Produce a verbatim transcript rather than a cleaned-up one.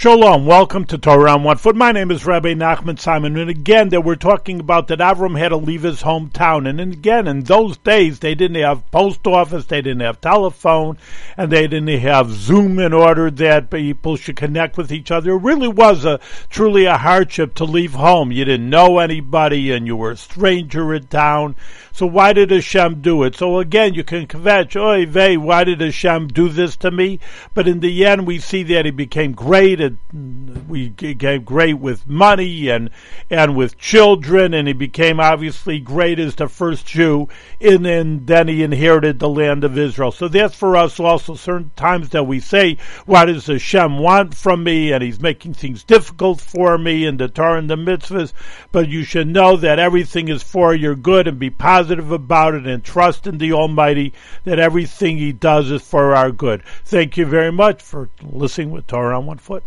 Shalom, welcome to Torah on One Foot. My name is Rabbi Nachman Simon, and again that we're talking about that Avram had to leave his hometown. And again, in those days, they didn't have post office, they didn't have telephone, and they didn't have Zoom in order that people should connect with each other. It really was a truly a hardship to leave home. You didn't know anybody, and you were a stranger in town. So why did Hashem do it? So again, you can kvetch, oy vey, why did Hashem do this to me? But in the end, we see that he became great. We became great with money and and with children, and he became obviously great as the first Jew, and, and then he inherited the land of Israel. So that's for us also. Certain times that we say, what does Hashem want from me? And he's making things difficult for me in the Torah and the mitzvahs. But you should know that everything is for your good, and be positive about it, and trust in the Almighty that everything he does is for our good. Thank you very much for listening with Torah on One Foot.